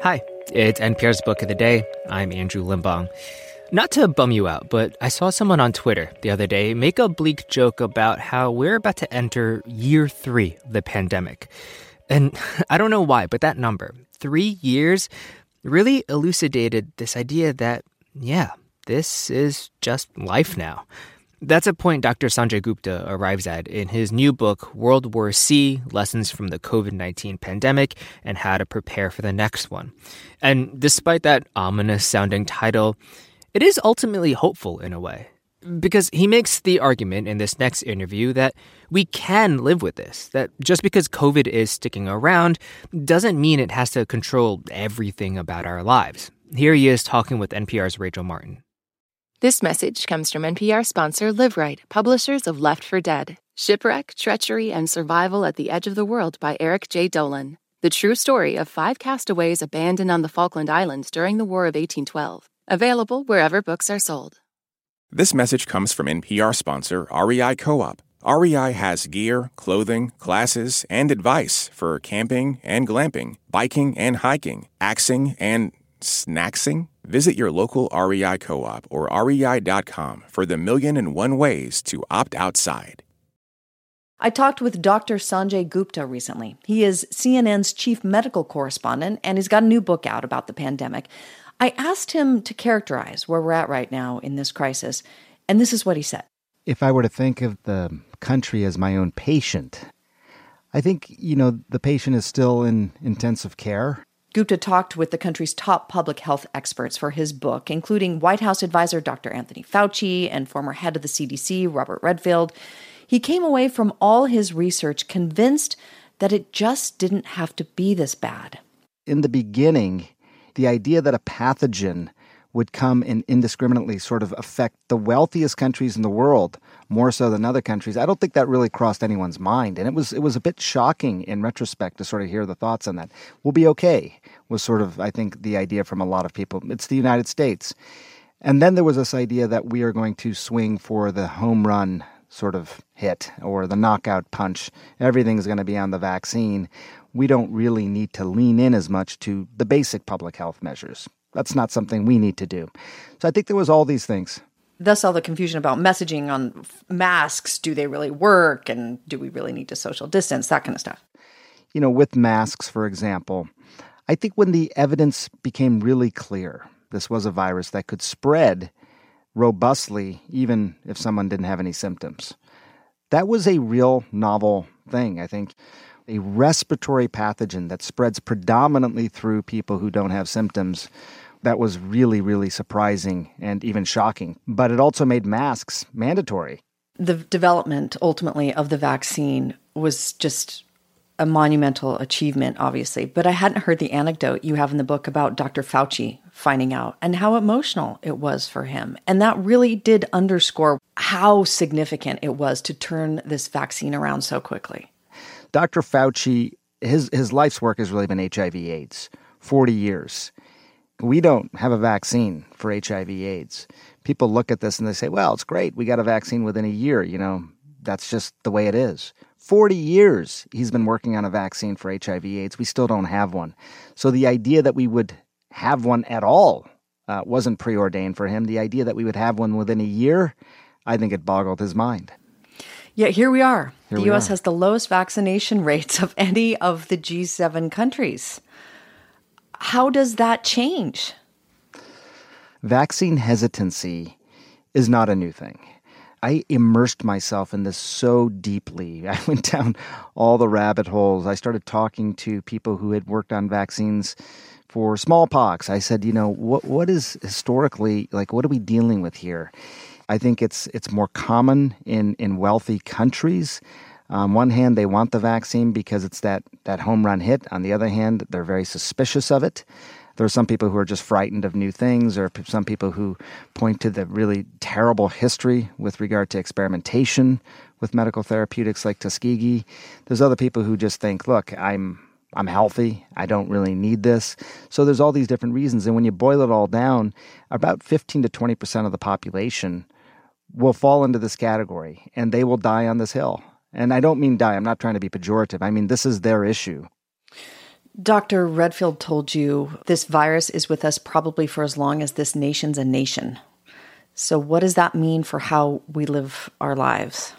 Hi, it's NPR's Book of the Day. I'm Andrew Limbong. Not to bum you out, but I saw someone on Twitter the other day make a bleak joke about how we're about to enter year 3 of the pandemic. And I don't know why, but that number, 3 years, really elucidated this idea that, yeah, this is just life now. That's a point Dr. Sanjay Gupta arrives at in his new book, World War C, Lessons from the COVID-19 Pandemic and How to Prepare for the Next One. And despite that ominous-sounding title, it is ultimately hopeful in a way, because he makes the argument in this next interview that we can live with this, that just because COVID is sticking around doesn't mean it has to control everything about our lives. Here he is talking with NPR's Rachel Martin. This message comes from NPR sponsor Live Right, publishers of Left 4 Dead, Shipwreck, Treachery, and Survival at the Edge of the World by Eric J. Dolan, the true story of 5 castaways abandoned on the Falkland Islands during the War of 1812. Available wherever books are sold. This message comes from NPR sponsor REI Co-op. REI has gear, clothing, classes, and advice for camping and glamping, biking and hiking, axing and snacksing? Visit your local REI Co-op or REI.com for the 1,001 ways to opt outside. I talked with Dr. Sanjay Gupta recently. He is CNN's chief medical correspondent, and he's got a new book out about the pandemic. I asked him to characterize where we're at right now in this crisis, and this is what he said. If I were to think of the country as my own patient, I think, the patient is still in intensive care. Gupta talked with the country's top public health experts for his book, including White House advisor Dr. Anthony Fauci and former head of the CDC, Robert Redfield. He came away from all his research convinced that it just didn't have to be this bad. In the beginning, the idea that a pathogen would come and indiscriminately sort of affect the wealthiest countries in the world more so than other countries, I don't think that really crossed anyone's mind. And it was a bit shocking in retrospect to sort of hear the thoughts on that. We'll be okay was sort of, I think, the idea from a lot of people. It's the United States. And then there was this idea that we are going to swing for the home run sort of hit or the knockout punch. Everything's going to be on the vaccine. We don't really need to lean in as much to the basic public health measures. That's not something we need to do. So I think there was all these things. Thus all the confusion about messaging on masks, do they really work, and do we really need to social distance, that kind of stuff. With masks, for example, I think when the evidence became really clear, this was a virus that could spread robustly, even if someone didn't have any symptoms. That was a real novel thing, I think. A respiratory pathogen that spreads predominantly through people who don't have symptoms. That was really, really surprising and even shocking. But it also made masks mandatory. The development, ultimately, of the vaccine was just a monumental achievement, obviously. But I hadn't heard the anecdote you have in the book about Dr. Fauci finding out and how emotional it was for him. And that really did underscore how significant it was to turn this vaccine around so quickly. Dr. Fauci, his life's work has really been HIV/AIDS, 40 years. We don't have a vaccine for HIV/AIDS. People look at this and they say, well, it's great. We got a vaccine within a year. That's just the way it is. 40 years he's been working on a vaccine for HIV/AIDS. We still don't have one. So the idea that we would have one at all wasn't preordained for him. The idea that we would have one within a year, I think it boggled his mind. Yet here we are. The U.S. has the lowest vaccination rates of any of the G7 countries. How does that change? Vaccine hesitancy is not a new thing. I immersed myself in this so deeply. I went down all the rabbit holes. I started talking to people who had worked on vaccines for smallpox. I said, what is historically, what are we dealing with here? I think it's more common in wealthy countries. On one hand, they want the vaccine because it's that home run hit. On the other hand, they're very suspicious of it. There are some people who are just frightened of new things, or some people who point to the really terrible history with regard to experimentation with medical therapeutics like Tuskegee. There's other people who just think, look, I'm healthy. I don't really need this. So there's all these different reasons. And when you boil it all down, about 15 to 20% of the population will fall into this category, and they will die on this hill. And I don't mean die. I'm not trying to be pejorative. I mean, this is their issue. Dr. Redfield told you this virus is with us probably for as long as this nation's a nation. So what does that mean for how we live our lives?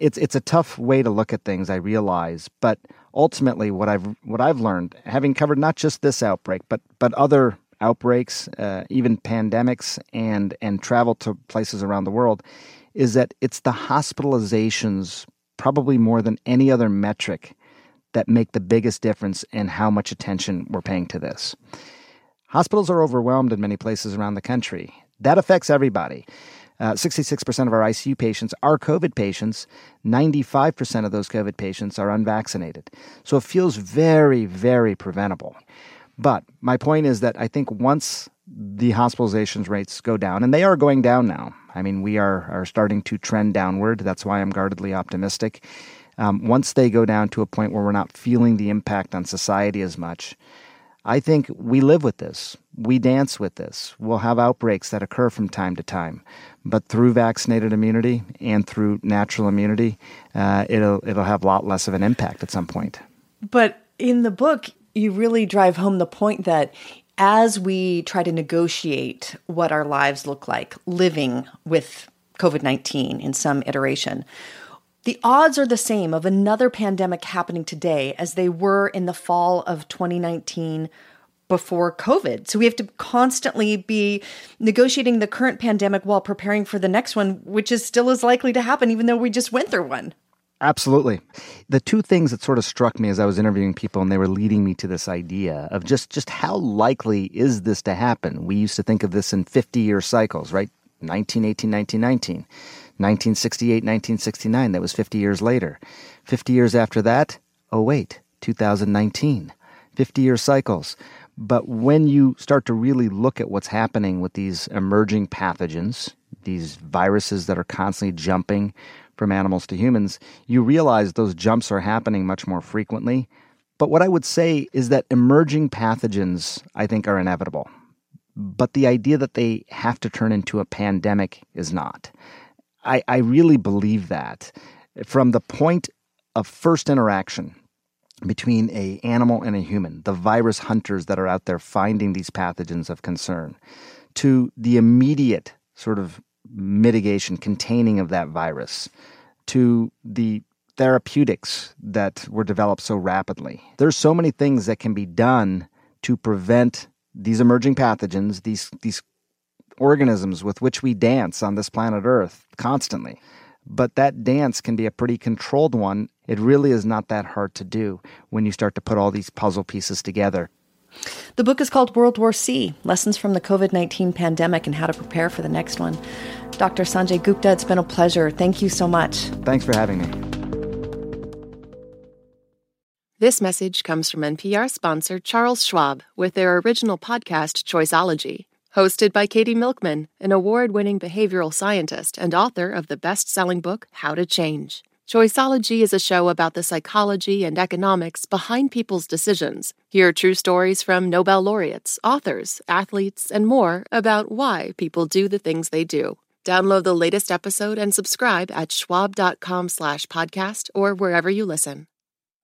It's a tough way to look at things, I realize, but ultimately what I've learned, having covered not just this outbreak, but other outbreaks, even pandemics and travel to places around the world, is that it's the hospitalizations probably more than any other metric that make the biggest difference in how much attention we're paying to this. Hospitals are overwhelmed in many places around the country. That affects everybody. 66% of our ICU patients are COVID patients. 95% of those COVID patients are unvaccinated. So it feels very, very preventable. But my point is that I think once the hospitalization rates go down, and they are going down now. I mean, we are starting to trend downward. That's why I'm guardedly optimistic. Once they go down to a point where we're not feeling the impact on society as much, I think we live with this. We dance with this. We'll have outbreaks that occur from time to time. But through vaccinated immunity and through natural immunity, it'll have a lot less of an impact at some point. But in the book, you really drive home the point that as we try to negotiate what our lives look like, living with COVID-19 in some iteration, the odds are the same of another pandemic happening today as they were in the fall of 2019 before COVID. So we have to constantly be negotiating the current pandemic while preparing for the next one, which is still as likely to happen, even though we just went through one. Absolutely. The two things that sort of struck me as I was interviewing people, and they were leading me to this idea of just how likely is this to happen? We used to think of this in 50-year cycles, right? 1918, 1919. 1968, 1969, that was 50 years later. 50 years after that, 2019, 50-year cycles. But when you start to really look at what's happening with these emerging pathogens, these viruses that are constantly jumping from animals to humans, you realize those jumps are happening much more frequently. But what I would say is that emerging pathogens, I think, are inevitable. But the idea that they have to turn into a pandemic is not. I really believe that from the point of first interaction between an animal and a human, the virus hunters that are out there finding these pathogens of concern, to the immediate sort of mitigation, containing of that virus, to the therapeutics that were developed so rapidly. There's so many things that can be done to prevent these emerging pathogens, these organisms with which we dance on this planet Earth constantly. But that dance can be a pretty controlled one. It really is not that hard to do when you start to put all these puzzle pieces together. The book is called World War C, Lessons from the COVID-19 Pandemic and How to Prepare for the Next One. Dr. Sanjay Gupta, it's been a pleasure. Thank you so much. Thanks for having me. This message comes from NPR sponsor Charles Schwab with their original podcast, Choiceology. Hosted by Katie Milkman, an award-winning behavioral scientist and author of the best-selling book, How to Change. Choiceology is a show about the psychology and economics behind people's decisions. Hear true stories from Nobel laureates, authors, athletes, and more about why people do the things they do. Download the latest episode and subscribe at schwab.com/podcast or wherever you listen.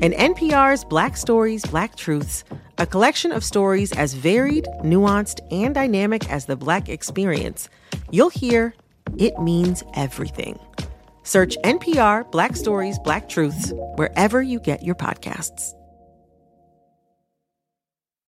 In NPR's Black Stories, Black Truths, a collection of stories as varied, nuanced, and dynamic as the Black experience, you'll hear it means everything. Search NPR Black Stories, Black Truths wherever you get your podcasts.